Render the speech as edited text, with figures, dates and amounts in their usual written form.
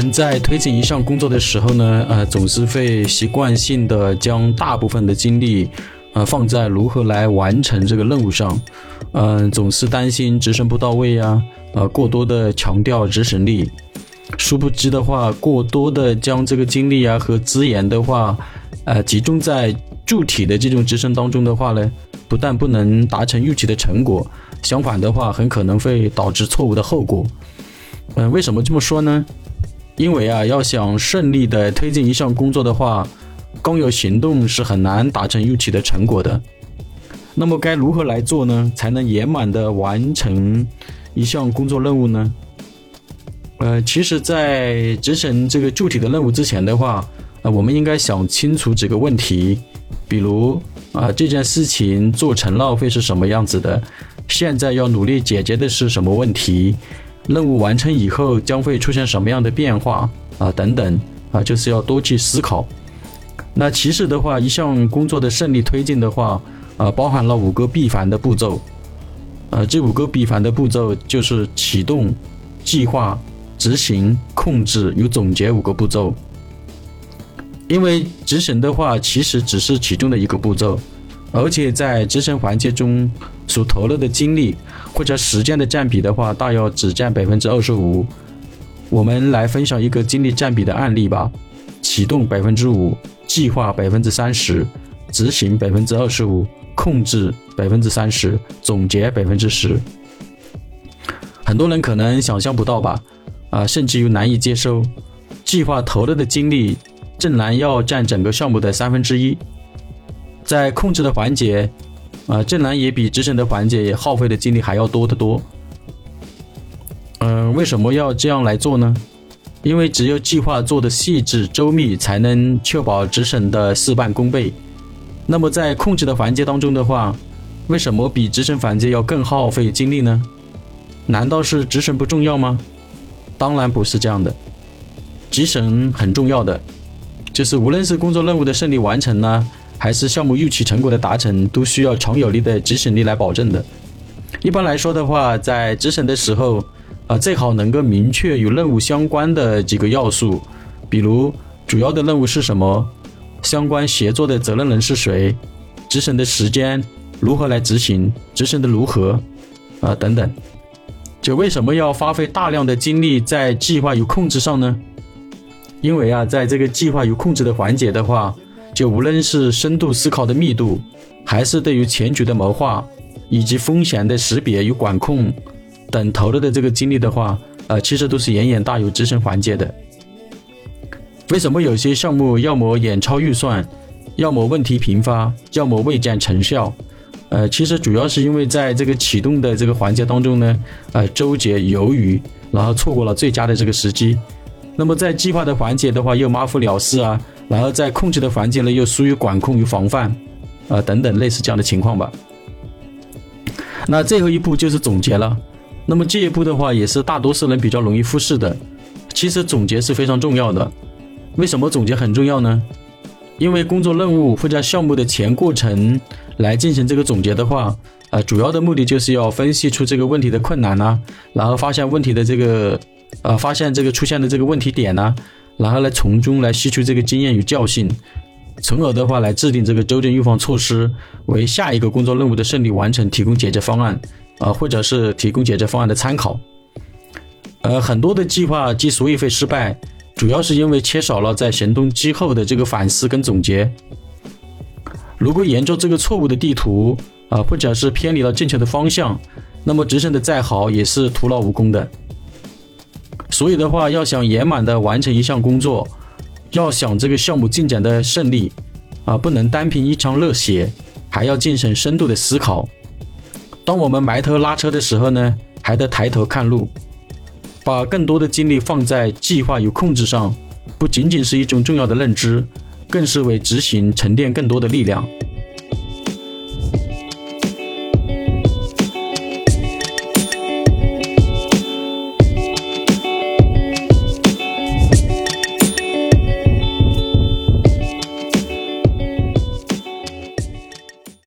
们在推进一项工作的时候呢，总是会习惯性的将大部分的精力放在如何来完成这个任务上，总是担心执行不到位啊，过多的强调执行力，殊不知的话，过多的将这个精力啊和资源的话，集中在具体的这种执行当中的话呢，不但不能达成预期的成果，相反的话，很可能会导致错误的后果。为什么这么说呢？因为啊，要想顺利的推进一项工作的话，光有行动是很难达成预期的成果的。那么该如何来做呢，才能圆满的完成一项工作任务呢？其实在执行这个具体的任务之前的话，我们应该想清楚几个问题，比如这件事情做成了会是什么样子的，现在要努力解决的是什么问题，任务完成以后将会出现什么样的变化等等就是要多去思考。那其实的话，一项工作的顺利推进的话，包含了5个必凡的步骤。这5个必凡的步骤就是启动、计划、执行、控制与总结5个步骤。因为执行的话，其实只是其中的一个步骤，而且在执行环节中所投入的精力或者时间的占比的话，大约只占 25%。 我们来分享一个精力占比的案例吧。启动 5%， 计划 30%， 执行 25%， 控制 30%， 总结 10%。 很多人可能想象不到吧，甚至于难以接受，计划投入的精力竟然要占整个项目的1/3，在控制的环节竟然也比执行的环节也耗费的精力还要多得多。为什么要这样来做呢？因为只有计划做的细致周密，才能确保执行的事半功倍。那么在控制的环节当中的话，为什么比执行环节要更耗费精力呢？难道是执行不重要吗？当然不是这样的，执行很重要的，就是无论是工作任务的顺利完成呢，还是项目预期成果的达成，都需要强有力的执行力来保证的。一般来说的话，在执行的时候最好能够明确与任务相关的几个要素，比如主要的任务是什么，相关协作的责任人是谁，执行的时间，如何来执行，执行的如何等等。就为什么要花费大量的精力在计划与控制上呢？因为在这个计划与控制的环节的话，就无论是深度思考的密度，还是对于全局的谋划，以及风险的识别与管控等投入的这个精力的话，其实都是远远大于执行环节的。为什么有些项目要么远超预算，要么问题频发，要么未见成效？其实主要是因为在这个启动的这个环节当中呢，纠结犹豫，然后错过了最佳的这个时机。那么在计划的环节的话，又马虎了事啊，然后在控制的环节呢，又疏于管控与防范，等等类似这样的情况吧。那最后一步就是总结了。那么这一步的话，也是大多数人比较容易忽视的。其实总结是非常重要的。为什么总结很重要呢？因为工作任务或者项目的全过程来进行这个总结的话，主要的目的就是要分析出这个问题的困难啊，然后发现问题的这个出现的这个问题点啊，然后来从中来吸取这个经验与教训，从而的话来制定这个纠正预防措施，为下一个工作任务的顺利完成提供解决方案，或者是提供解决方案的参考。很多的计划之所以会失败，主要是因为缺少了在行动之后的这个反思跟总结。如果沿着这个错误的地图或者是偏离了正确的方向，那么执行的再好也是徒劳无功的。所以的话，要想圆满的完成一项工作，要想这个项目进展的胜利不能单凭一腔热血，还要进行深度的思考。当我们埋头拉车的时候呢，还得抬头看路。把更多的精力放在计划与控制上，不仅仅是一种重要的认知，更是为执行沉淀更多的力量。